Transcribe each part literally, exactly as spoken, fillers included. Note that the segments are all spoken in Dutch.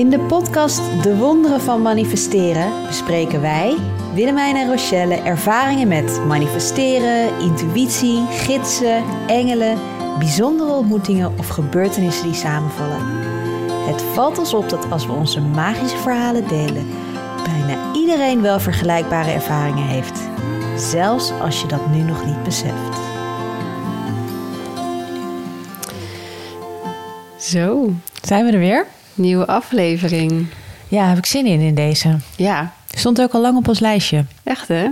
In de podcast De Wonderen van Manifesteren bespreken wij, Willemijn en Rochelle, ervaringen met manifesteren, intuïtie, gidsen, engelen, bijzondere ontmoetingen of gebeurtenissen die samenvallen. Het valt ons op dat als we onze magische verhalen delen, bijna iedereen wel vergelijkbare ervaringen heeft. Zelfs als je dat nu nog niet beseft. Zo, zijn we er weer? Nieuwe aflevering. Ja, heb ik zin in in deze. Ja. Stond ook al lang op ons lijstje. Echt, hè?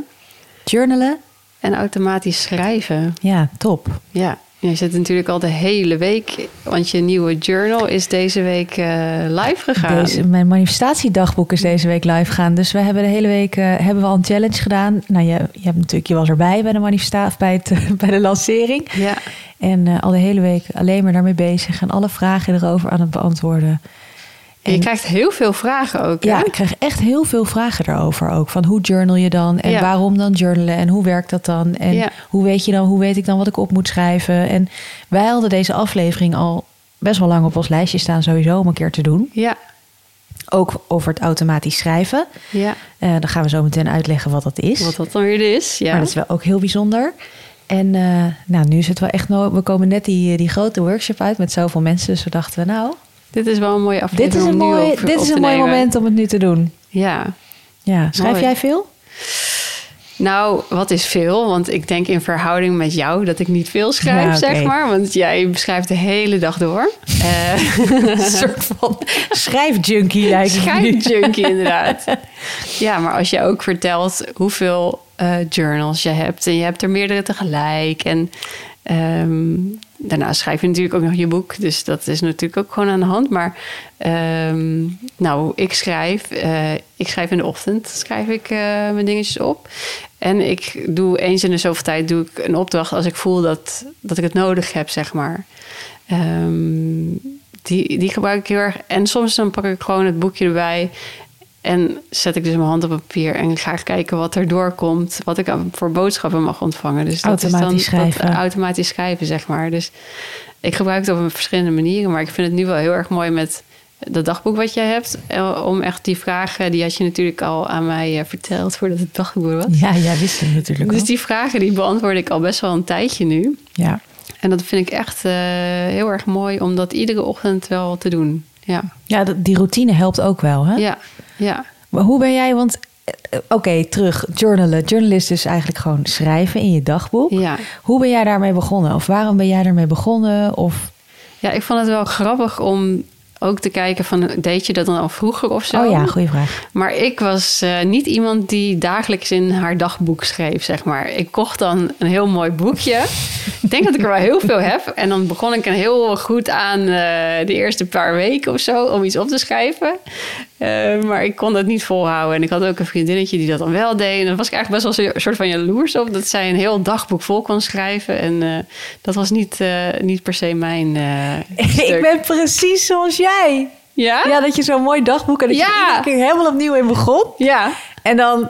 Journalen. En automatisch schrijven. Ja, top. Ja, je zit natuurlijk al de hele week, want je nieuwe journal is deze week uh, live gegaan. Deze, mijn manifestatiedagboek is deze week live gegaan. Dus we hebben de hele week uh, hebben we al een challenge gedaan. Nou, je, je hebt natuurlijk, je was erbij bij de manifestatie, bij, het, bij de lancering. Ja. En uh, al de hele week alleen maar daarmee bezig en alle vragen erover aan het beantwoorden. En je krijgt heel veel vragen ook. Hè? Ja, ik krijg echt heel veel vragen daarover ook. Van hoe journal je dan? En ja. Waarom dan journalen? En hoe werkt dat dan? En ja. hoe weet je dan? Hoe weet ik dan wat ik op moet schrijven? En wij hadden deze aflevering al best wel lang op ons lijstje staan, sowieso om een keer te doen. Ja. Ook over het automatisch schrijven. Ja. Uh, dan gaan we zo meteen uitleggen wat dat is. Wat dat dan weer is. Ja. Maar dat is wel ook heel bijzonder. En uh, nou, nu is het wel echt. No- we komen net die, die grote workshop uit met zoveel mensen. Dus we dachten we nou. Dit is wel een mooie aflevering. Dit is een, mooi, op, dit is een mooi moment om het nu te doen. Ja. ja. Schrijf mooi. Jij veel? Nou, wat is veel? Want ik denk in verhouding met jou dat ik niet veel schrijf, ja, okay. zeg maar. Want jij beschrijft de hele dag door. Uh, een soort van schrijfjunkie lijkt me. Schrijfjunkie, inderdaad. Ja, maar als je ook vertelt hoeveel uh, journals je hebt. En je hebt er meerdere tegelijk. En... Um, Daarna schrijf je natuurlijk ook nog je boek. Dus dat is natuurlijk ook gewoon aan de hand. Maar um, nou, ik schrijf, uh, ik schrijf in de ochtend schrijf ik uh, mijn dingetjes op. En ik doe eens in de zoveel tijd doe ik een opdracht als ik voel dat, dat ik het nodig heb, zeg maar. Um, die, die gebruik ik heel erg. En soms dan pak ik gewoon het boekje erbij. En zet ik dus mijn hand op papier en ga ik kijken wat er doorkomt. Wat ik voor boodschappen mag ontvangen. Dus dat is dan schrijven. Dat automatisch schrijven, zeg maar. Dus ik gebruik het op verschillende manieren. Maar ik vind het nu wel heel erg mooi met dat dagboek wat jij hebt. Om echt die vragen, die had je natuurlijk al aan mij verteld voordat het dagboek was. Ja, jij wist het natuurlijk al. Dus die vragen die beantwoord ik al best wel een tijdje nu. Ja. En dat vind ik echt uh, heel erg mooi om dat iedere ochtend wel te doen. Ja, ja die routine helpt ook wel, hè? Ja, ja. Maar hoe ben jij, want... Oké, okay, terug, journalen. Journalist is eigenlijk gewoon schrijven in je dagboek. Ja. Hoe ben jij daarmee begonnen? Of waarom ben jij daarmee begonnen? Of... Ja, ik vond het wel grappig om ook te kijken van... deed je dat dan al vroeger of zo? Oh ja, goede vraag. Maar ik was uh, niet iemand die dagelijks in haar dagboek schreef, zeg maar. Ik kocht dan een heel mooi boekje... Ik denk dat ik er wel heel veel heb. En dan begon ik een heel goed aan uh, de eerste paar weken of zo... om iets op te schrijven. Uh, maar ik kon dat niet volhouden. En ik had ook een vriendinnetje die dat dan wel deed. En daar was ik eigenlijk best wel een soort van jaloers op... dat zij een heel dagboek vol kon schrijven. En uh, dat was niet, uh, niet per se mijn uh, stuk. Ik ben precies zoals jij. Ja? Ja, dat je zo'n mooi dagboek... en dat ja. je iedere keer helemaal opnieuw in begon. Ja. En dan...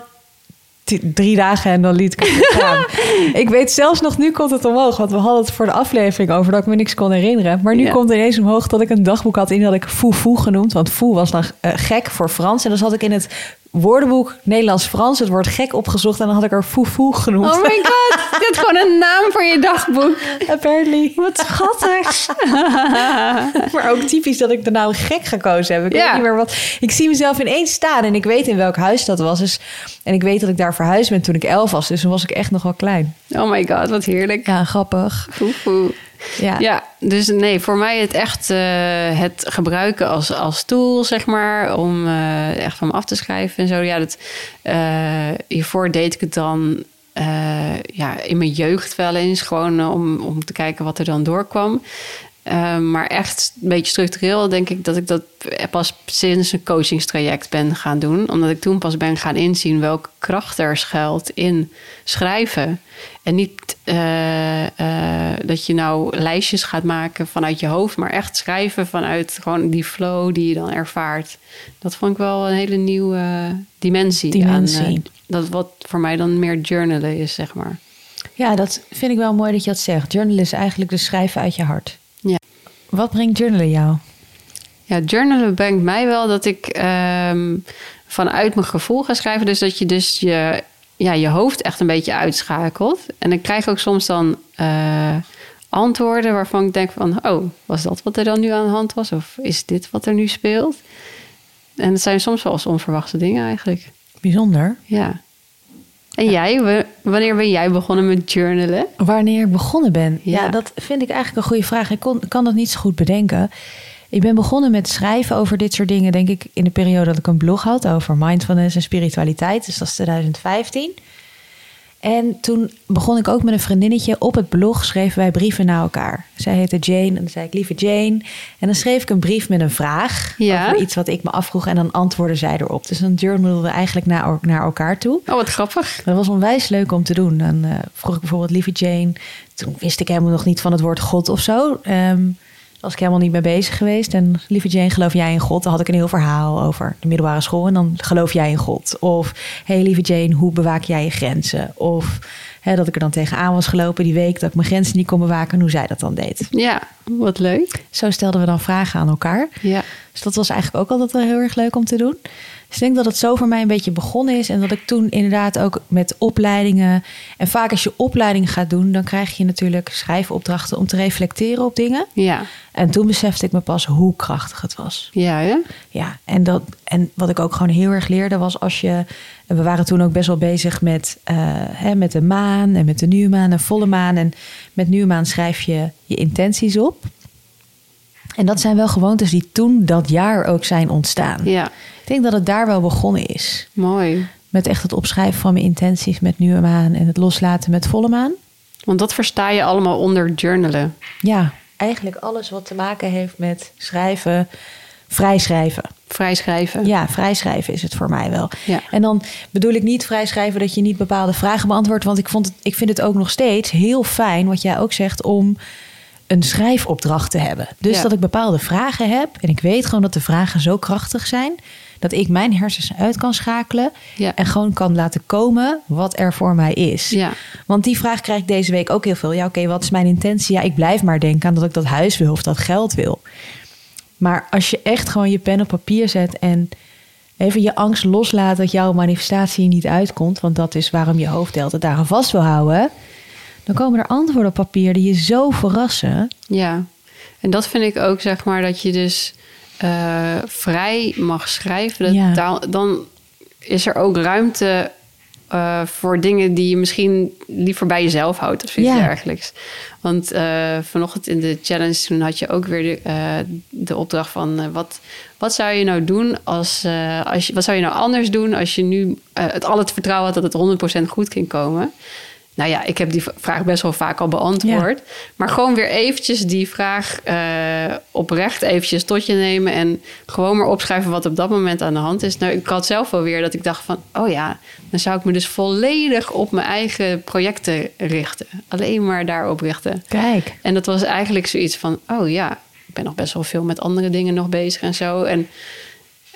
drie dagen en dan liet ik het gaan. Ik weet zelfs nog, nu komt het omhoog. Want we hadden het voor de aflevering over dat ik me niks kon herinneren. Maar nu ja. komt ineens omhoog dat ik een dagboek had. In dat ik Foufou genoemd. Want Fou was dan uh, gek voor Frans. En dan zat ik in het woordenboek Nederlands-Frans het woord gek opgezocht. En dan had ik er Foufou genoemd. Oh my god, dit is gewoon een naam voor je dagboek. Apparently. Wat schattig. Maar ook typisch dat ik de naam gek gekozen heb. Ik ja. weet niet meer wat. Ik zie mezelf ineens staan en ik weet in welk huis dat was. Dus, en ik weet dat ik daar verhuisd ben toen ik elf was. Dus toen was ik echt nog wel klein. Oh my god, wat heerlijk. Ja, grappig. Foufou. Ja. ja, dus nee, voor mij het echt uh, het gebruiken als, als tool, zeg maar, om uh, echt van me af te schrijven en zo. Ja, dat, uh, hiervoor deed ik het dan uh, ja, in mijn jeugd wel eens, gewoon uh, om, om te kijken wat er dan doorkwam. Uh, maar echt een beetje structureel denk ik dat ik dat pas sinds een coachingstraject ben gaan doen. Omdat ik toen pas ben gaan inzien welke kracht er schuilt in schrijven. En niet uh, uh, dat je nou lijstjes gaat maken vanuit je hoofd. Maar echt schrijven vanuit gewoon die flow die je dan ervaart. Dat vond ik wel een hele nieuwe dimensie. dimensie. Aan, uh, dat wat voor mij dan meer journalen is, zeg maar. Ja, dat vind ik wel mooi dat je dat zegt. Journalen is eigenlijk dus schrijven uit je hart. Ja. Wat brengt journalen jou? Ja, journalen brengt mij wel dat ik um, vanuit mijn gevoel ga schrijven. Dus dat je dus je, ja, je hoofd echt een beetje uitschakelt. En ik krijg ook soms dan uh, antwoorden waarvan ik denk van... oh, was dat wat er dan nu aan de hand was? Of is dit wat er nu speelt? En het zijn soms wel eens onverwachte dingen eigenlijk. Bijzonder. Ja. En ja. jij, wanneer ben jij begonnen met journalen? Wanneer ik begonnen ben? Ja, ja dat vind ik eigenlijk een goede vraag. Ik kon, kan dat niet zo goed bedenken. Ik ben begonnen met schrijven over dit soort dingen, denk ik, in de periode dat ik een blog had over mindfulness en spiritualiteit. Dus dat is twintig vijftien. En toen begon ik ook met een vriendinnetje. Op het blog schreven wij brieven naar elkaar. Zij heette Jane en dan zei ik, lieve Jane. En dan schreef ik een brief met een vraag ja. over iets wat ik me afvroeg. En dan antwoordde zij erop. Dus dan journalden we eigenlijk naar, naar elkaar toe. Oh, wat grappig. Dat was onwijs leuk om te doen. Dan uh, vroeg ik bijvoorbeeld, lieve Jane. Toen wist ik helemaal nog niet van het woord God of zo. Um, was ik helemaal niet mee bezig geweest. En lieve Jane, geloof jij in God? Dan had ik een heel verhaal over de middelbare school. En dan geloof jij in God? Of, hey lieve Jane, hoe bewaak jij je grenzen? Of hè, dat ik er dan tegenaan was gelopen die week... dat ik mijn grenzen niet kon bewaken en hoe zij dat dan deed. Ja, wat leuk. Zo stelden we dan vragen aan elkaar. Ja. Dus dat was eigenlijk ook altijd wel heel erg leuk om te doen. Dus ik denk dat het zo voor mij een beetje begonnen is. En dat ik toen inderdaad ook met opleidingen... en vaak als je opleiding gaat doen... dan krijg je natuurlijk schrijfopdrachten om te reflecteren op dingen. Ja. En toen besefte ik me pas hoe krachtig het was. Ja, hè? Ja, en, dat, en wat ik ook gewoon heel erg leerde was als je... we waren toen ook best wel bezig met, uh, hè, met de maan... en met de nieuwe maan en volle maan. En met nieuwe maan schrijf je je intenties op. En dat zijn wel gewoontes die toen dat jaar ook zijn ontstaan. Ja. Ik denk dat het daar wel begonnen is. Mooi. Met echt het opschrijven van mijn intenties met nieuwe maan... en het loslaten met volle maan. Want dat versta je allemaal onder journalen. Ja, eigenlijk alles wat te maken heeft met schrijven, vrijschrijven. Vrijschrijven. Ja, vrijschrijven is het voor mij wel. Ja. En dan bedoel ik niet vrijschrijven dat je niet bepaalde vragen beantwoordt... want ik, vond het, ik vind het ook nog steeds heel fijn, wat jij ook zegt... om een schrijfopdracht te hebben. Dus ja. dat ik bepaalde vragen heb... en ik weet gewoon dat de vragen zo krachtig zijn... dat ik mijn hersens uit kan schakelen... Ja. en gewoon kan laten komen wat er voor mij is. Ja. Want die vraag krijg ik deze week ook heel veel. Ja, oké, okay, wat is mijn intentie? Ja, ik blijf maar denken aan dat ik dat huis wil of dat geld wil. Maar als je echt gewoon je pen op papier zet... en even je angst loslaat dat jouw manifestatie niet uitkomt... want dat is waarom je hoofd deelt het daar aan vast wil houden... dan komen er antwoorden op papier die je zo verrassen. Ja, en dat vind ik ook, zeg maar, dat je dus... Uh, vrij mag schrijven, dat ja. taal, dan is er ook ruimte uh, voor dingen die je misschien liever bij jezelf houdt of iets ja. dergelijks. Want uh, vanochtend in de challenge toen had je ook weer de, uh, de opdracht van uh, wat, wat zou je nou doen als, uh, als je, wat zou je nou anders doen als je nu uh, het al het vertrouwen had dat het honderd procent goed ging komen. Nou ja, ik heb die vraag best wel vaak al beantwoord. Ja. Maar gewoon weer eventjes die vraag uh, oprecht eventjes tot je nemen... en gewoon maar opschrijven wat op dat moment aan de hand is. Nou, ik had zelf wel weer dat ik dacht van... oh ja, dan zou ik me dus volledig op mijn eigen projecten richten. Alleen maar daarop richten. Kijk. En dat was eigenlijk zoiets van... oh ja, ik ben nog best wel veel met andere dingen nog bezig en zo. En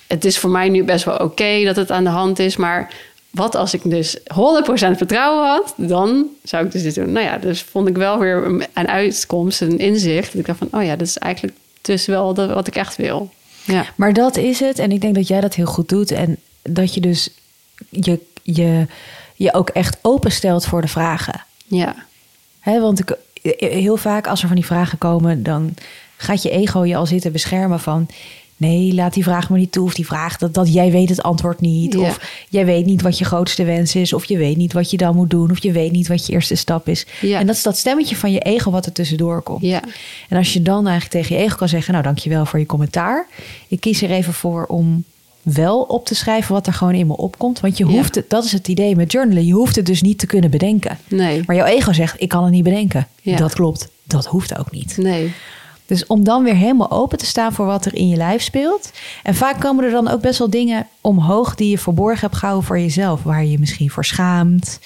het is voor mij nu best wel oké okay dat het aan de hand is, maar... wat als ik dus honderd procent vertrouwen had, dan zou ik dus dit doen. Nou ja, dus vond ik wel weer een uitkomst, een inzicht. Ik dacht van, oh ja, dat is eigenlijk dus wel wat ik echt wil. Ja. Maar dat is het. En ik denk dat jij dat heel goed doet. En dat je dus je, je, je ook echt openstelt voor de vragen. Ja. Hè, want ik, heel vaak als er van die vragen komen, dan gaat je ego je al zitten beschermen van... nee, laat die vraag maar niet toe. Of die vraag dat, dat jij weet het antwoord niet. Ja. Of jij weet niet wat je grootste wens is. Of je weet niet wat je dan moet doen. Of je weet niet wat je eerste stap is. Ja. En dat is dat stemmetje van je ego wat er tussendoor komt. Ja. En als je dan eigenlijk tegen je ego kan zeggen... nou, dankjewel voor je commentaar. Ik kies er even voor om wel op te schrijven wat er gewoon in me opkomt. Want je hoeft ja. het, dat is het idee met journalen. Je hoeft het dus niet te kunnen bedenken. Nee. Maar jouw ego zegt, ik kan het niet bedenken. Ja. Dat klopt. Dat hoeft ook niet. Nee. Dus om dan weer helemaal open te staan voor wat er in je lijf speelt. En vaak komen er dan ook best wel dingen omhoog die je verborgen hebt gehouden voor jezelf. Waar je je misschien voor schaamt.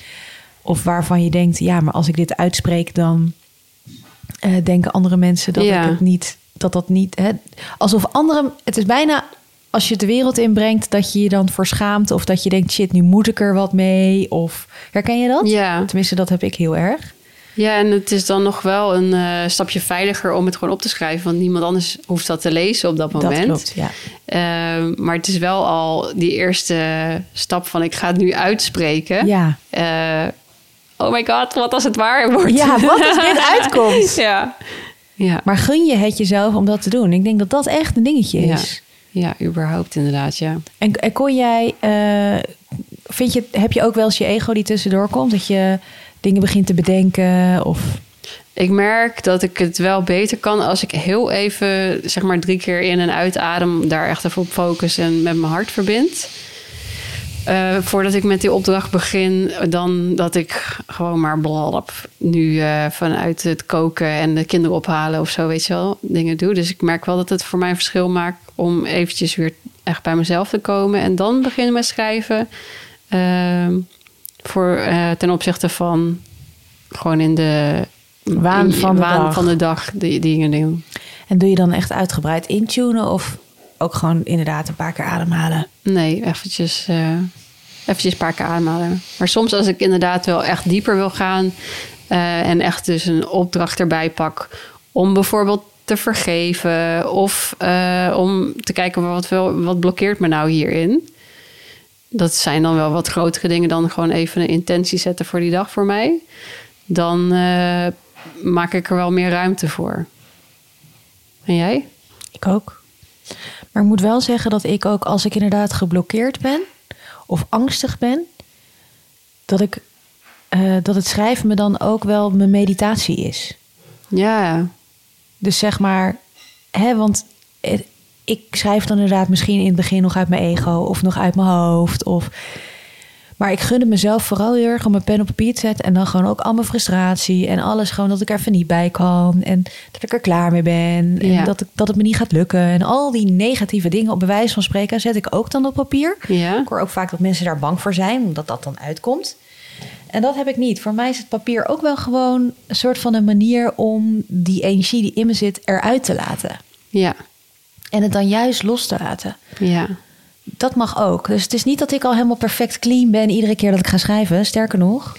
Of waarvan je denkt, ja, maar als ik dit uitspreek, dan uh, denken andere mensen dat ja. ik het niet... Dat dat niet hè, alsof anderen... Het is bijna als je het de wereld inbrengt dat je je dan voor schaamt. Of dat je denkt, shit, nu moet ik er wat mee. Of herken je dat? Ja. Tenminste, dat heb ik heel erg. Ja, en het is dan nog wel een uh, stapje veiliger om het gewoon op te schrijven. Want niemand anders hoeft dat te lezen op dat moment. Dat klopt, ja. Uh, maar het is wel al die eerste stap van ik ga het nu uitspreken. Ja. Uh, oh my god, wat als het waar wordt. Ja, wat als dit uitkomt. Ja. Ja. Maar gun je het jezelf om dat te doen? Ik denk dat dat echt een dingetje is. Ja, ja überhaupt inderdaad, ja. En, en kon jij... Uh, vind je, heb je ook wel eens je ego die tussendoor komt? Dat je dingen begint te bedenken? Of... Ik merk dat ik het wel beter kan als ik heel even... zeg maar drie keer in en uit adem... daar echt even op focus en met mijn hart verbind... Uh, voordat ik met die opdracht begin, dan dat ik gewoon maar blab. Nu uh, vanuit het koken en de kinderen ophalen of zo, weet je wel, dingen doe. Dus ik merk wel dat het voor mij een verschil maakt om eventjes weer echt bij mezelf te komen. En dan beginnen met schrijven uh, voor, uh, ten opzichte van gewoon in de waan van, in, de, waan de, van de dag die dingen doen. En doe je dan echt uitgebreid intunen of... ook gewoon inderdaad een paar keer ademhalen? Nee, eventjes, uh, eventjes een paar keer ademhalen. Maar soms als ik inderdaad wel echt dieper wil gaan... Uh, en echt dus een opdracht erbij pak... om bijvoorbeeld te vergeven... of uh, om te kijken wat, wel, wat blokkeert me nou hierin. Dat zijn dan wel wat grotere dingen... dan gewoon even een intentie zetten voor die dag voor mij. Dan uh, maak ik er wel meer ruimte voor. En jij? Ik ook. Maar ik moet wel zeggen dat ik ook, als ik inderdaad geblokkeerd ben of angstig ben, dat, ik, uh, dat het schrijven me dan ook wel mijn meditatie is. Ja. Dus zeg maar, hè, want ik schrijf dan inderdaad misschien in het begin nog uit mijn ego of nog uit mijn hoofd. Of, maar ik gun het mezelf vooral heel erg om mijn pen op papier te zetten en dan gewoon ook al mijn frustratie en alles gewoon dat ik er even niet bij kan en dat ik er klaar mee ben en ja. dat, ik, dat het me niet gaat lukken. En al die negatieve dingen op bewijs van spreken zet ik ook dan op papier. Ja. Ik hoor ook vaak dat mensen daar bang voor zijn, omdat dat dan uitkomt. En dat heb ik niet. Voor mij is het papier ook wel gewoon een soort van een manier om die energie die in me zit eruit te laten. Ja. En het dan juist los te laten. Ja. Dat mag ook. Dus het is niet dat ik al helemaal perfect clean ben... iedere keer dat ik ga schrijven. Sterker nog.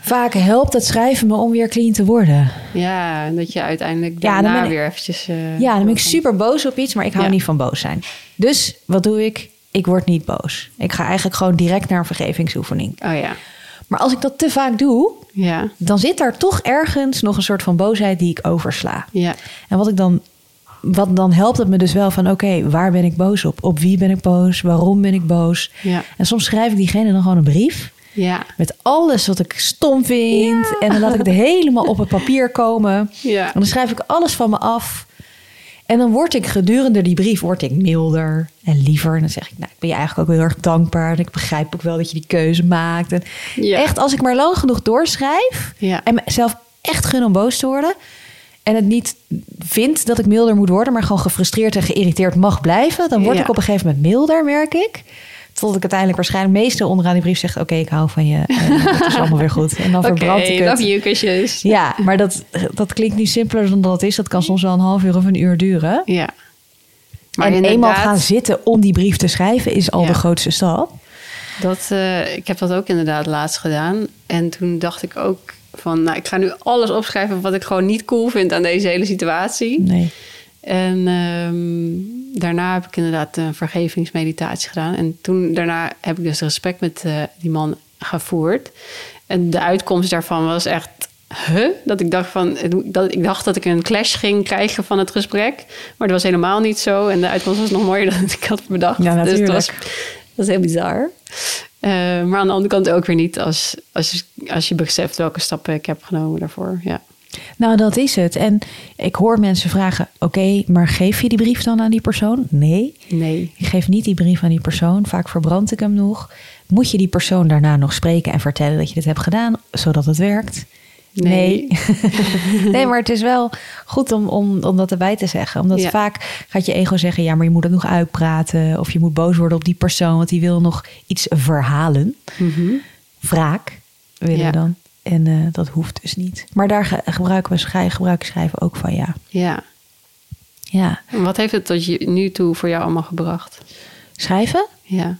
Vaak helpt het schrijven me om weer clean te worden. Ja, dat je uiteindelijk daarna ja, ik, weer eventjes... Uh, ja, dan ben ik super boos op iets... maar ik hou ja. niet van boos zijn. Dus wat doe ik? Ik word niet boos. Ik ga eigenlijk gewoon direct naar een vergevingsoefening. Oh ja. Maar als ik dat te vaak doe... Ja. dan zit daar toch ergens nog een soort van boosheid... die ik oversla. Ja. En wat ik dan... Wat dan helpt het me dus wel van... oké, okay, waar ben ik boos op? Op wie ben ik boos? Waarom ben ik boos? Ja. En soms schrijf ik diegene dan gewoon een brief... Ja. met alles wat ik stom vind... Ja. en dan laat ik het helemaal op het papier komen. Ja. En dan schrijf ik alles van me af... en dan word ik gedurende die brief... word ik milder en liever. En dan zeg ik, nou, ik ben je eigenlijk ook heel erg dankbaar... en ik begrijp ook wel dat je die keuze maakt. En ja. echt, als ik maar lang genoeg doorschrijf... Ja. en mezelf echt gun om boos te worden... en het niet vindt dat ik milder moet worden... maar gewoon gefrustreerd en geïrriteerd mag blijven... dan word ja. ik op een gegeven moment milder, merk ik. Totdat ik uiteindelijk waarschijnlijk meestal onderaan die brief zeg... oké, okay, ik hou van je, het is allemaal weer goed. En dan okay, verbrand ik het. You, kusjes. Ja, maar dat, dat klinkt niet simpeler dan dat het is. Dat kan soms wel een half uur of een uur duren. Ja. Maar en inderdaad... eenmaal gaan zitten om die brief te schrijven... is al ja. de grootste stap. Dat, uh, ik heb dat ook inderdaad laatst gedaan. En toen dacht ik ook... van, nou, ik ga nu alles opschrijven wat ik gewoon niet cool vind aan deze hele situatie. Nee. En um, daarna heb ik inderdaad een vergevingsmeditatie gedaan. En toen daarna heb ik dus respect met uh, die man gevoerd. En de uitkomst daarvan was echt... Huh? Dat ik dacht van, dat ik dacht dat ik een clash ging krijgen van het gesprek. Maar dat was helemaal niet zo. En de uitkomst was nog mooier dan ik had bedacht. Ja, natuurlijk. Dus dat was, dat was heel bizar. Uh, maar aan de andere kant ook weer niet als, als, als je beseft welke stappen ik heb genomen daarvoor. Ja. Nou, dat is het. En ik hoor mensen vragen, oké, okay, maar geef je die brief dan aan die persoon? Nee. Nee. Je geeft niet die brief aan die persoon. Vaak verbrand ik hem nog. Moet je die persoon daarna nog spreken en vertellen dat je dit hebt gedaan, zodat het werkt? Nee. Nee, nee, maar het is wel goed om, om, om dat erbij te zeggen. Omdat ja. vaak gaat je ego zeggen... ja, maar je moet het nog uitpraten. Of je moet boos worden op die persoon... want die wil nog iets verhalen. Mm-hmm. Wraak willen ja. we dan. En uh, dat hoeft dus niet. Maar daar ge- gebruiken we schrijven, gebruiken schrijven ook van, ja. Ja. Ja. En wat heeft het tot je, nu toe voor jou allemaal gebracht? Schrijven? Ja.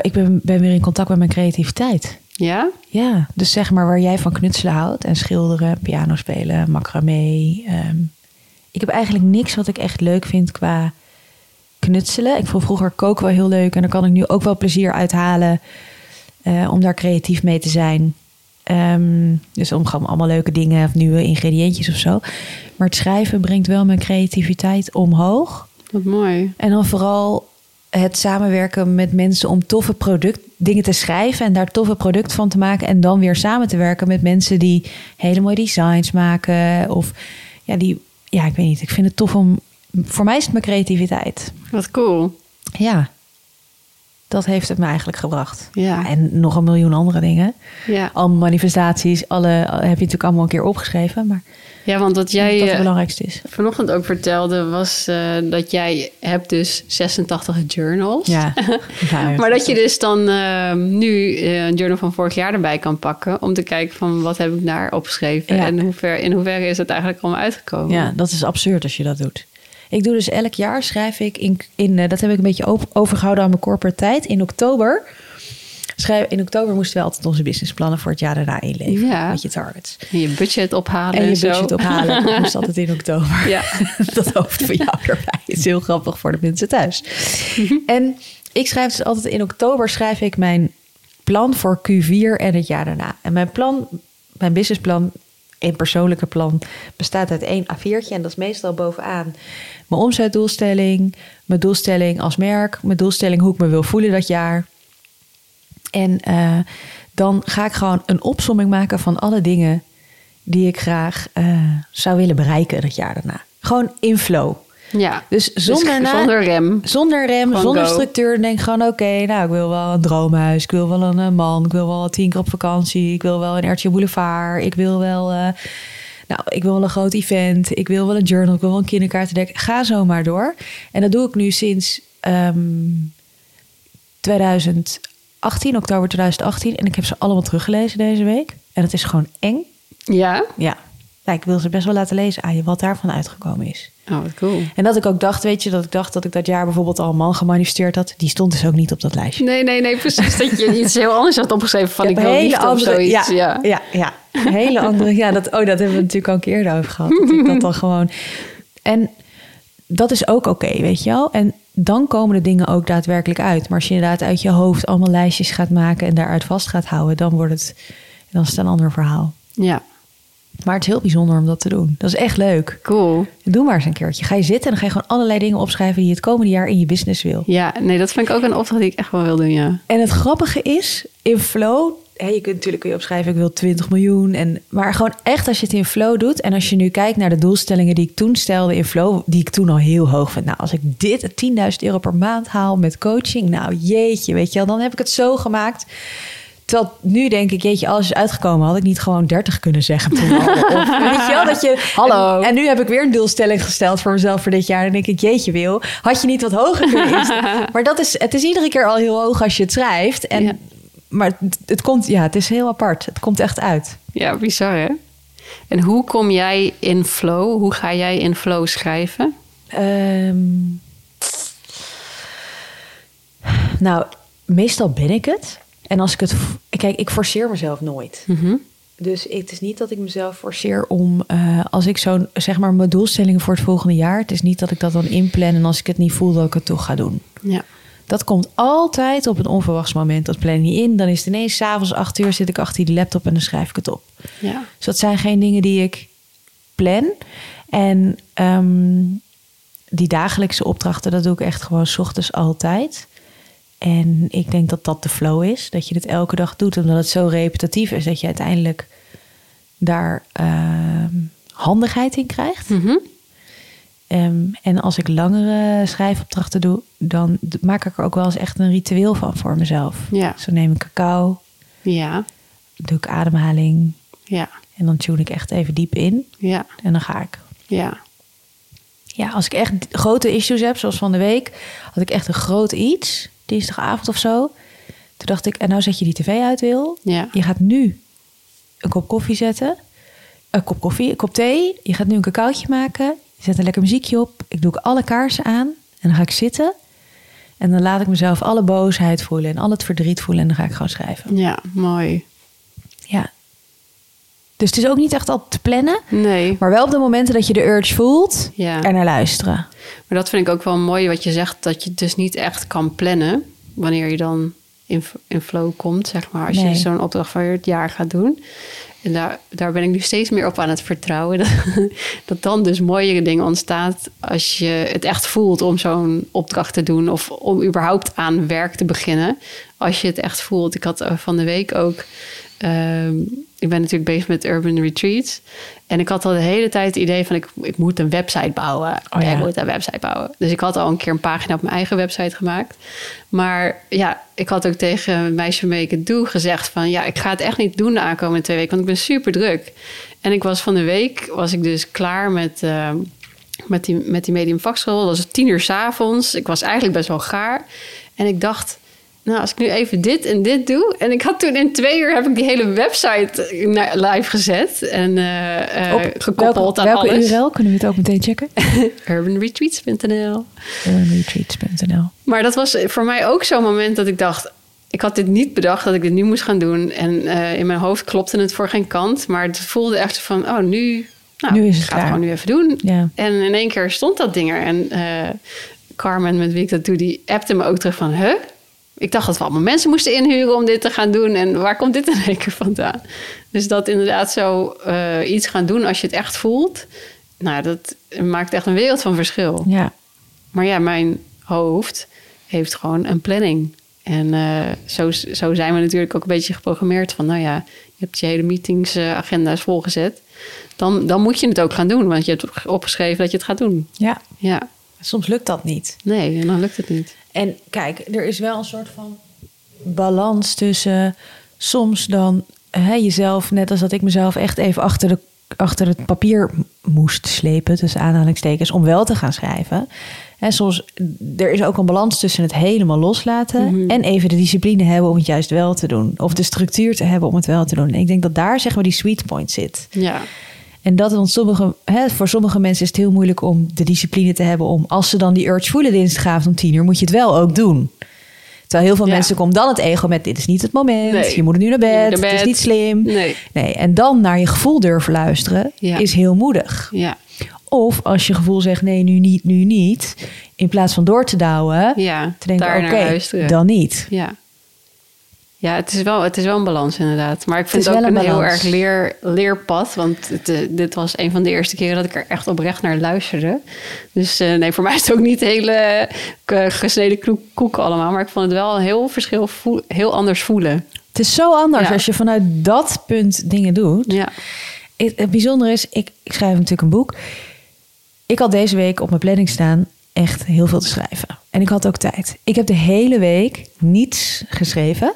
Ik ben, ben weer in contact met mijn creativiteit. Ja? Ja, dus zeg maar waar jij van knutselen houdt en schilderen, piano spelen, macramé. Um, ik heb eigenlijk niks wat ik echt leuk vind qua knutselen. Ik vond vroeger koken wel heel leuk en daar kan ik nu ook wel plezier uithalen uh, om daar creatief mee te zijn. Um, dus om gewoon allemaal leuke dingen of nieuwe ingrediëntjes of zo. Maar het schrijven brengt wel mijn creativiteit omhoog. Wat mooi. En dan vooral het samenwerken met mensen om toffe product, dingen te schrijven en daar toffe product van te maken. En dan weer samen te werken met mensen die hele mooie designs maken. Of ja, die, ja, ik weet niet. Ik vind het tof om. Voor mij is het mijn creativiteit. Wat cool. Ja. Dat heeft het me eigenlijk gebracht. Ja. En nog een miljoen andere dingen. Ja. Al manifestaties, alle heb je natuurlijk allemaal een keer opgeschreven. Maar ja, want wat jij dat het belangrijkste is. Vanochtend ook vertelde was uh, dat jij hebt dus zesentachtig journals. Ja. Ja, maar dat je dus dan uh, nu een journal van vorig jaar erbij kan pakken om te kijken van wat heb ik daar opgeschreven ja. en hoe ver, in hoeverre is het eigenlijk allemaal uitgekomen. Ja, dat is absurd als je dat doet. Ik doe dus elk jaar schrijf ik in, in uh, dat heb ik een beetje overgehouden aan mijn corporate tijd. In oktober schrijf in oktober moesten we altijd onze businessplannen voor het jaar daarna inleveren ja. met je targets en je budget ophalen en je zo. budget ophalen. Dat moest altijd in oktober. Ja. Dat hoofd van jou erbij is heel grappig voor de mensen thuis. En ik schrijf dus altijd in oktober schrijf ik mijn plan voor Q vier en het jaar daarna. En mijn plan, mijn businessplan. Een persoonlijke plan bestaat uit één A viertje. En dat is meestal bovenaan mijn omzetdoelstelling, mijn doelstelling als merk, mijn doelstelling hoe ik me wil voelen dat jaar. En uh, dan ga ik gewoon een opsomming maken van alle dingen die ik graag uh, zou willen bereiken dat jaar daarna. Gewoon in flow. Ja, dus zonder, dus na, zonder rem. Zonder rem, gewoon zonder go. structuur. Denk gewoon, oké, okay, nou, ik wil wel een droomhuis. Ik wil wel een man. Ik wil wel tien keer op vakantie. Ik wil wel een R T L Boulevard. Ik wil wel, uh, nou, ik wil wel een groot event. Ik wil wel een journal. Ik wil wel een kinderkaartendek. Ga zo maar door. En dat doe ik nu sinds um, tweeduizend achttien, oktober tweeduizend achttien. En ik heb ze allemaal teruggelezen deze week. En dat is gewoon eng. Ja? Ja. Nou, ik wil ze best wel laten lezen aan je wat daarvan uitgekomen is. Oh, wat cool. En dat ik ook dacht, weet je, dat ik dacht dat ik dat jaar bijvoorbeeld al een man gemanifesteerd had. Die stond dus ook niet op dat lijstje. Nee, nee, nee, precies. Dat je iets heel anders had opgeschreven van ja, ik wil liefde andere, of zoiets. Ja, ja, ja, ja. Hele andere. Ja, dat, oh, dat hebben we natuurlijk al een keer over gehad. Dat ik dat dan gewoon. En dat is ook oké, okay, weet je wel. En dan komen de dingen ook daadwerkelijk uit. Maar als je inderdaad uit je hoofd allemaal lijstjes gaat maken en daaruit vast gaat houden, dan wordt het, dan is het een ander verhaal. Ja. Maar het is heel bijzonder om dat te doen. Dat is echt leuk. Cool. Doe maar eens een keertje. Ga je zitten en dan ga je gewoon allerlei dingen opschrijven die je het komende jaar in je business wil. Ja, nee, dat vind ik ook een opdracht die ik echt wel wil doen, ja. En het grappige is, in flow, hè, je kunt natuurlijk kun je opschrijven, ik wil twintig miljoen. En, maar gewoon echt als je het in flow doet. En als je nu kijkt naar de doelstellingen die ik toen stelde in flow, die ik toen al heel hoog vind. Nou, als ik dit tienduizend euro per maand haal met coaching, nou jeetje, weet je wel, dan heb ik het zo gemaakt. Terwijl nu denk ik, jeetje, alles is uitgekomen. Had ik niet gewoon dertig kunnen zeggen. Toen al, of, weet je wel, dat je, hallo. En, en nu heb ik weer een doelstelling gesteld voor mezelf voor dit jaar. En denk ik, jeetje wil, had je niet wat hoger kunnen instellen. Maar dat is, het is iedere keer al heel hoog als je het schrijft. En, ja. Maar het, het komt, ja, het is heel apart. Het komt echt uit. Ja, bizar hè? En hoe kom jij in flow? Hoe ga jij in flow schrijven? Um, nou, meestal ben ik het. En als ik het... Kijk, ik forceer mezelf nooit. Mm-hmm. Dus het is niet dat ik mezelf forceer om... Uh, als ik zo'n, zeg maar, mijn doelstellingen voor het volgende jaar... Het is niet dat ik dat dan inplan en als ik het niet voel dat ik het toch ga doen. Ja. Dat komt altijd op een onverwachts moment. Dat plan ik niet in. Dan is het ineens 's avonds acht uur zit ik achter die laptop en dan schrijf ik het op. Ja. Dus dat zijn geen dingen die ik plan. En um, die dagelijkse opdrachten, dat doe ik echt gewoon 's ochtends altijd... En ik denk dat dat de flow is. Dat je dit elke dag doet. Omdat het zo repetitief is. Dat je uiteindelijk daar uh, handigheid in krijgt. Mm-hmm. Um, en als ik langere schrijfopdrachten doe. Dan maak ik er ook wel eens echt een ritueel van voor mezelf. Ja. Zo neem ik cacao. Ja. Doe ik ademhaling. Ja. En dan tune ik echt even diep in. Ja. En dan ga ik. Ja. Ja, als ik echt grote issues heb. Zoals van de week. Had ik echt een groot iets. Dinsdagavond of zo. Toen dacht ik, en nou zet je die tv uit, Wil. Ja. Je gaat nu een kop koffie zetten. Een kop koffie, een kop thee. Je gaat nu een cacaotje maken. Je zet een lekker muziekje op. Ik doe alle kaarsen aan. En dan ga ik zitten. En dan laat ik mezelf alle boosheid voelen en al het verdriet voelen. En dan ga ik gewoon schrijven. Ja, mooi. Ja. Dus het is ook niet echt al te plannen. Nee. Maar wel op de momenten dat je de urge voelt. Ja. Er naar luisteren. Maar dat vind ik ook wel mooi wat je zegt. Dat je dus niet echt kan plannen. Wanneer je dan in, in flow komt. Zeg maar. Als nee. je zo'n opdracht van het jaar gaat doen. En daar, daar ben ik nu steeds meer op aan het vertrouwen. Dat, dat dan dus mooie dingen ontstaan als je het echt voelt om zo'n opdracht te doen. Of om überhaupt aan werk te beginnen. Als je het echt voelt. Ik had van de week ook... Um, ik ben natuurlijk bezig met Urban Retreats. En ik had al de hele tijd het idee van... ik, ik moet een website bouwen. Oh, ja. Ik moet een website bouwen. Dus ik had al een keer een pagina op mijn eigen website gemaakt. Maar ja, ik had ook tegen een meisje Make It Do gezegd van... ja, ik ga het echt niet doen de aankomende twee weken... want ik ben super druk. En ik was van de week... was ik dus klaar met... Uh, met die, met die medium vakschool. Dat was het tien uur 's avonds. Ik was eigenlijk best wel gaar. En ik dacht... nou, als ik nu even dit en dit doe... en ik had toen in twee uur heb ik die hele website live gezet... en uh, Op, gekoppeld welke, aan welke alles. Welke U R L? Kunnen we het ook meteen checken? Urban Retreats punt n l Urban Retreats punt n l Maar dat was voor mij ook zo'n moment dat ik dacht... ik had dit niet bedacht dat ik dit nu moest gaan doen... en uh, in mijn hoofd klopte het voor geen kant... maar het voelde echt van, oh, nu... nou, nu is het ik ga het gewoon nu even doen. Ja. En in één keer stond dat ding er. En uh, Carmen, met wie ik dat doe, die appte me ook terug van... huh? Ik dacht dat we allemaal mensen moesten inhuren om dit te gaan doen. En waar komt dit in één keer vandaan? Dus dat inderdaad zo uh, iets gaan doen als je het echt voelt. Nou, dat maakt echt een wereld van verschil. Ja. Maar ja, mijn hoofd heeft gewoon een planning. En uh, zo, zo zijn we natuurlijk ook een beetje geprogrammeerd. Van nou ja, je hebt je hele meetings-agenda's uh, volgezet. Dan, dan moet je het ook gaan doen. Want je hebt opgeschreven dat je het gaat doen. Ja. Ja. Soms lukt dat niet. Nee, en dan lukt het niet. En kijk, er is wel een soort van balans tussen soms dan hè, jezelf... net als dat ik mezelf echt even achter, de, achter het papier moest slepen... tussen aanhalingstekens, om wel te gaan schrijven. En soms, er is ook een balans tussen het helemaal loslaten... Mm-hmm. en even de discipline hebben om het juist wel te doen. Of de structuur te hebben om het wel te doen. En ik denk dat daar zeg maar die sweet point zit. Ja. En dat want sommige, hè, voor sommige mensen is het heel moeilijk om de discipline te hebben... om als ze dan die urge voelen dinsdagavond om tien uur... moet je het wel ook doen. Terwijl heel veel ja. mensen komt dan het ego met... dit is niet het moment, nee. je moet nu naar bed, naar bed, het is niet slim. Nee. Nee. En dan naar je gevoel durven luisteren ja. is heel moedig. Ja. Of als je gevoel zegt, nee, nu niet, nu niet... in plaats van door te douwen, ja, te denken, oké, okay, dan niet. Ja. Ja, het is, wel, het is wel een balans inderdaad. Maar ik vind het, het ook een, een heel erg leer, leerpad. Want het, dit was een van de eerste keren dat ik er echt oprecht naar luisterde. Dus uh, nee, voor mij is het ook niet hele uh, gesneden koeken allemaal. Maar ik vond het wel een heel verschil, voel, heel anders voelen. Het is zo anders ja. als je vanuit dat punt dingen doet. Ja. Het, het bijzondere is, ik, ik schrijf natuurlijk een boek. Ik had deze week op mijn planning staan... echt heel veel te schrijven. En ik had ook tijd. Ik heb de hele week niets geschreven...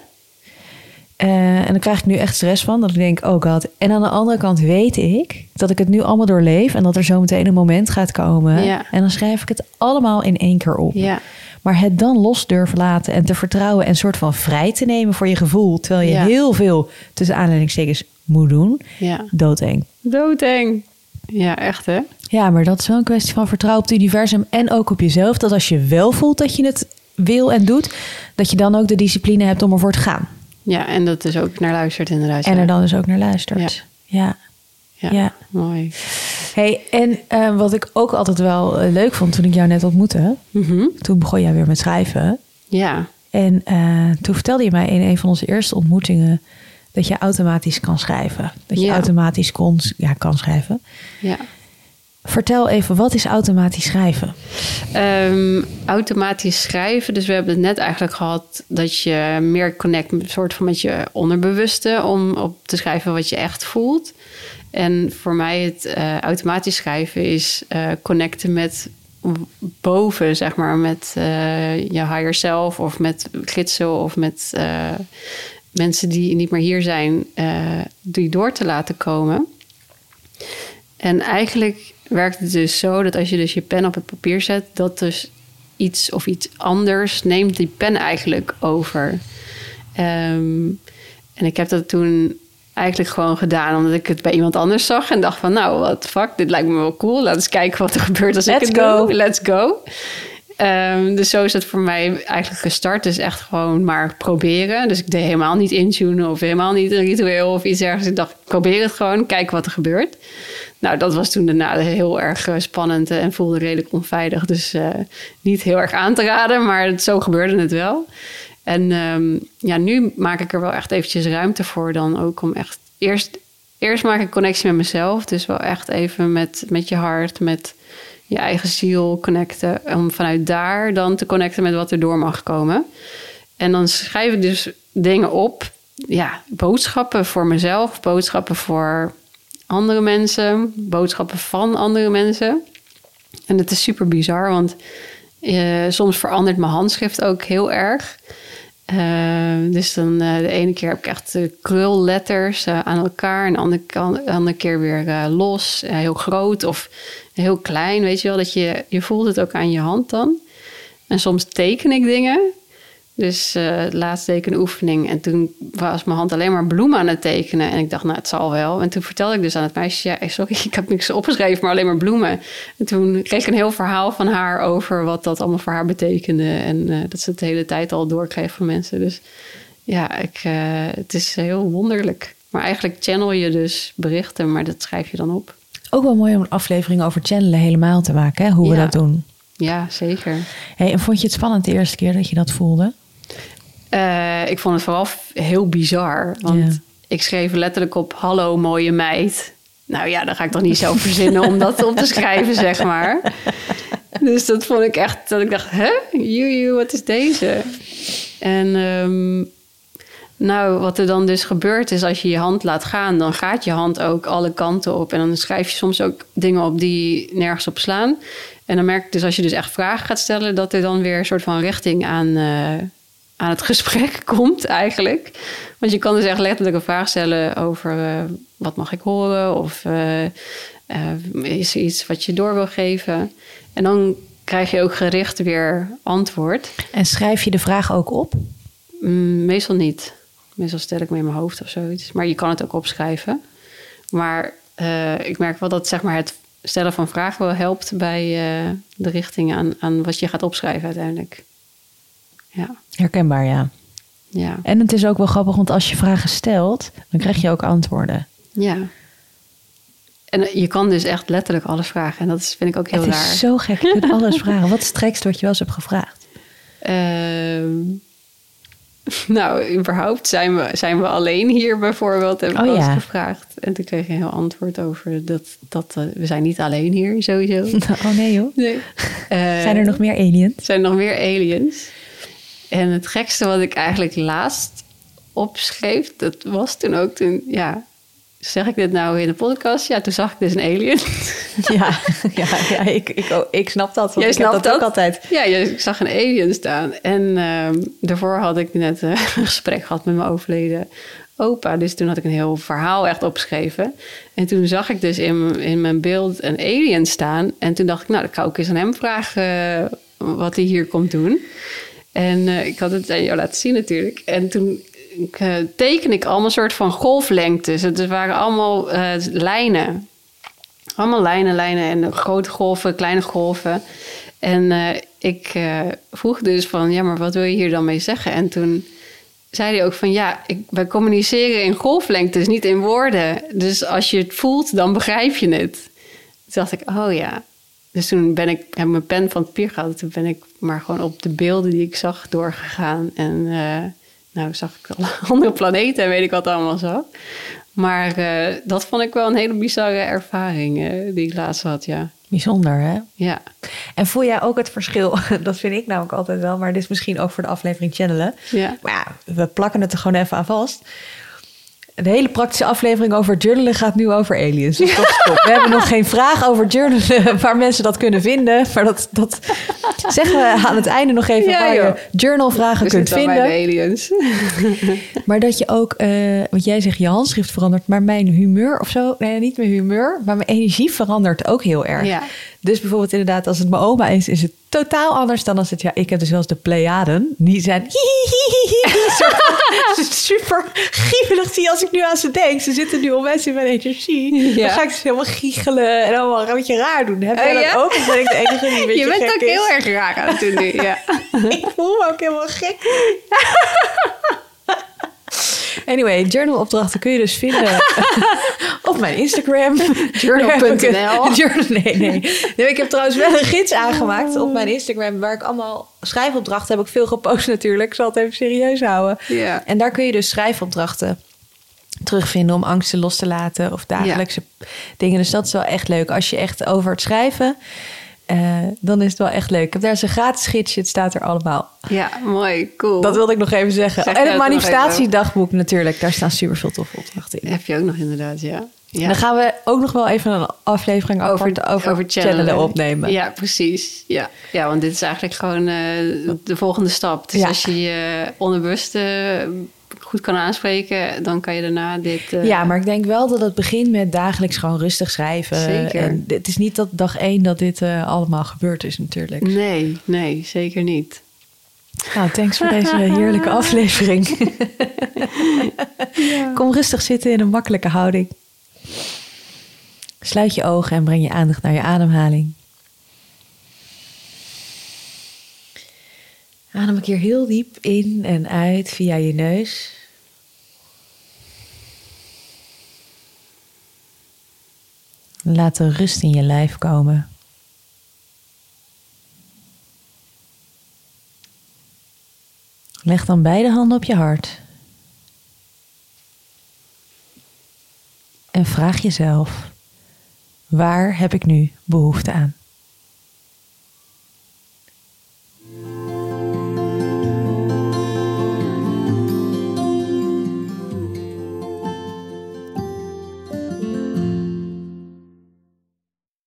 Uh, en dan krijg ik nu echt stress van. Dat ik denk, oh god. En aan de andere kant weet ik dat ik het nu allemaal doorleef. En dat er zo meteen een moment gaat komen. Ja. En dan schrijf ik het allemaal in één keer op. Ja. Maar het dan los durven laten. En te vertrouwen. En soort van vrij te nemen voor je gevoel. Terwijl je ja. heel veel tussen aanleidingstekens moet doen. Ja. Doodeng. Doodeng. Ja, echt hè? Ja, maar dat is wel een kwestie van vertrouwen op het universum. En ook op jezelf. Dat als je wel voelt dat je het wil en doet. Dat je dan ook de discipline hebt om ervoor te gaan. Ja, en dat is ook naar luistert inderdaad. En er dan dus ook naar luistert. Ja. Ja, ja, ja. Mooi. Hey, en uh, wat ik ook altijd wel uh, leuk vond toen ik jou net ontmoette. Mm-hmm. Toen begon jij weer met schrijven. Ja. En uh, toen vertelde je mij in een van onze eerste ontmoetingen... dat je automatisch kan schrijven. Dat je ja. automatisch kon, ja, kan schrijven. Ja. Vertel even, wat is automatisch schrijven? Um, automatisch schrijven, dus we hebben het net eigenlijk gehad... dat je meer connect met, soort van met je onderbewuste... om op te schrijven wat je echt voelt. En voor mij het uh, automatisch schrijven is uh, connecten met boven... zeg maar, met uh, je higher self of met gidsen of met uh, mensen die niet meer hier zijn... Uh, die door te laten komen... En eigenlijk werkt het dus zo dat als je dus je pen op het papier zet... dat dus iets of iets anders neemt die pen eigenlijk over. Um, en ik heb dat toen eigenlijk gewoon gedaan... omdat ik het bij iemand anders zag en dacht van... nou, what the fuck, dit lijkt me wel cool. Laten we eens kijken wat er gebeurt als Let's ik het go. doe. Let's go. Um, dus zo is het voor mij eigenlijk gestart. Dus echt gewoon maar proberen. Dus ik deed helemaal niet intunen of helemaal niet een ritueel of iets ergens. Ik dacht, probeer het gewoon, kijk wat er gebeurt. Nou, dat was toen daarna heel erg spannend en voelde redelijk onveilig. Dus uh, niet heel erg aan te raden, maar het, zo gebeurde het wel. En um, ja, nu maak ik er wel echt eventjes ruimte voor dan ook om echt... Eerst, eerst maak ik connectie met mezelf. Dus wel echt even met, met je hart, met... je eigen ziel connecten, om vanuit daar dan te connecten met wat er door mag komen. En dan schrijf ik dus dingen op, ja, boodschappen voor mezelf, boodschappen voor andere mensen, boodschappen van andere mensen. En dat is super bizar, want uh, soms verandert mijn handschrift ook heel erg. Uh, dus dan uh, de ene keer heb ik echt uh, krulletters uh, aan elkaar... en de andere, andere keer weer uh, los, uh, heel groot of heel klein. Weet je wel, dat je, je voelt het ook aan je hand dan. En soms teken ik dingen. Dus uh, laatst deed ik een oefening en toen was mijn hand alleen maar bloemen aan het tekenen. En ik dacht, nou, het zal wel. En toen vertelde ik dus aan het meisje, ja, sorry, ik heb niks opgeschreven, maar alleen maar bloemen. En toen kreeg ik een heel verhaal van haar over wat dat allemaal voor haar betekende. En uh, dat ze het de hele tijd al doorkreeg van mensen. Dus ja, ik, uh, het is heel wonderlijk. Maar eigenlijk channel je dus berichten, maar dat schrijf je dan op. Ook wel mooi om een aflevering over channelen helemaal te maken, hè? Hoe we ja. dat doen. Ja, zeker. Hey, en vond je het spannend de eerste keer dat je dat voelde? Uh, ik vond het vooral heel bizar. Want yeah. ik schreef letterlijk op... Hallo mooie meid. Nou ja, dan ga ik toch niet zelf verzinnen om dat op te schrijven, zeg maar. Dus dat vond ik echt... Dat ik dacht, hè? Joejoe, wat is deze? En um, nou, wat er dan dus gebeurt is... Als je je hand laat gaan, dan gaat je hand ook alle kanten op. En dan schrijf je soms ook dingen op die nergens op slaan. En dan merk ik dus als je dus echt vragen gaat stellen... Dat er dan weer een soort van richting aan... Uh, aan het gesprek komt eigenlijk. Want je kan dus echt letterlijk een vraag stellen over... Uh, wat mag ik horen? Of uh, uh, is er iets wat je door wil geven? En dan krijg je ook gericht weer antwoord. En schrijf je de vraag ook op? Mm, meestal niet. Meestal stel ik me in mijn hoofd of zoiets. Maar je kan het ook opschrijven. Maar uh, ik merk wel dat zeg maar, het stellen van vragen wel helpt... bij uh, de richting aan, aan wat je gaat opschrijven uiteindelijk. Ja. Herkenbaar, ja. ja. En het is ook wel grappig, want als je vragen stelt, dan krijg je ook antwoorden. Ja. En je kan dus echt letterlijk alles vragen. En dat is, vind ik ook heel raar. Het is raar. Zo gek, je kunt alles vragen. Wat is het gekste wat je wel eens hebt gevraagd? Um, nou, überhaupt zijn we, zijn we alleen hier bijvoorbeeld, heb ik oh, ja. gevraagd. En toen kreeg je een heel antwoord over dat, dat uh, we zijn niet alleen hier, sowieso. Oh nee joh. Nee. Uh, zijn er nog meer aliens? Zijn er nog meer aliens? En het gekste wat ik eigenlijk laatst opschreef... dat was toen ook toen... ja, zeg ik dit nou in de podcast? Ja, toen zag ik dus een alien. Ja, ja, ja ik, ik, ik snap dat. Want jij ik snapt heb dat, dat ook altijd. Ja, ik zag een alien staan. En uh, daarvoor had ik net uh, een gesprek gehad met mijn overleden opa. Dus toen had ik een heel verhaal echt opgeschreven. En toen zag ik dus in, in mijn beeld een alien staan. En toen dacht ik, nou, dan kan ik eens aan hem vragen... Uh, wat hij hier komt doen. En uh, ik had het aan jou laten zien natuurlijk. En toen uh, teken ik allemaal soort van golflengtes. Het waren allemaal uh, lijnen. Allemaal lijnen, lijnen. En grote golven, kleine golven. En uh, ik uh, vroeg dus van... ja, maar wat wil je hier dan mee zeggen? En toen zei hij ook van... ja, ik, wij communiceren in golflengtes, niet in woorden. Dus als je het voelt, dan begrijp je het. Toen dacht ik, oh ja... Dus toen ben ik, heb ik mijn pen van het papier gehaald. Toen ben ik maar gewoon op de beelden die ik zag doorgegaan. En uh, nou zag ik al andere planeten en weet ik wat allemaal zo. Maar uh, dat vond ik wel een hele bizarre ervaring uh, die ik laatst had, ja. Bijzonder, hè? Ja. En voel jij ook het verschil? Dat vind ik namelijk altijd wel. Maar dit is misschien ook voor de aflevering channelen. Ja. Maar ja, we plakken het er gewoon even aan vast. De hele praktische aflevering over journalen gaat nu over aliens. Dus dat is top. We hebben nog geen vraag over journalen, waar mensen dat kunnen vinden. Maar dat, dat zeggen we aan het einde nog even, ja, waar joh. je journalvragen we kunt vinden. Bij de aliens. Maar dat je ook, uh, want jij zegt je handschrift verandert, maar mijn humeur of zo. Nee, niet mijn humeur, maar mijn energie verandert ook heel erg. Ja. Dus bijvoorbeeld inderdaad, als het mijn oma is, is het totaal anders dan als het... Ja, ik heb dus wel eens de Pleiaden. Die zijn super giebelig, zie als ik nu aan ze denk. Ze zitten nu onwijs in mijn energie. Ja. Dan ga ik ze helemaal giechelen en allemaal een beetje raar doen. Heb jij uh, ja? dat ook? Of ben ik de enige die een beetje je bent gek ook is? Heel erg raar aan het doen nu. Ja. Ik voel me ook helemaal gek. Anyway, journalopdrachten kun je dus vinden op mijn Instagram. journal punt n l Journal, nee, nee, nee. Ik heb trouwens wel een gids aangemaakt op mijn Instagram... waar ik allemaal schrijfopdrachten heb ik veel gepost natuurlijk. Ik zal het even serieus houden. Yeah. En daar kun je dus schrijfopdrachten terugvinden... om angsten los te laten of dagelijkse yeah. dingen. Dus dat is wel echt leuk. Als je echt over het schrijven... Uh, dan is het wel echt leuk. Ik heb daar zo'n gratis gidsje. Het staat er allemaal. Ja, mooi. Cool. Dat wilde ik nog even zeggen. Zeg en het manifestatiedagboek natuurlijk. Daar staan super veel toffe opdrachten in. Heb je ook nog inderdaad, ja. ja. Dan gaan we ook nog wel even een aflevering over, over, over, over channelen opnemen. Ja, precies. Ja. ja, want dit is eigenlijk gewoon uh, de volgende stap. Dus ja. als je je uh, onbewust... Uh, goed kan aanspreken, dan kan je daarna dit... Uh... Ja, maar ik denk wel dat het begint met dagelijks gewoon rustig schrijven. Zeker. En het is niet dat dag één dat dit uh, allemaal gebeurd is natuurlijk. Nee, nee, zeker niet. Nou, thanks voor deze heerlijke aflevering. ja. Kom rustig zitten in een makkelijke houding. Sluit je ogen en breng je aandacht naar je ademhaling. Adem een keer heel diep in en uit via je neus. Laat de rust in je lijf komen. Leg dan beide handen op je hart. En vraag jezelf: waar heb ik nu behoefte aan?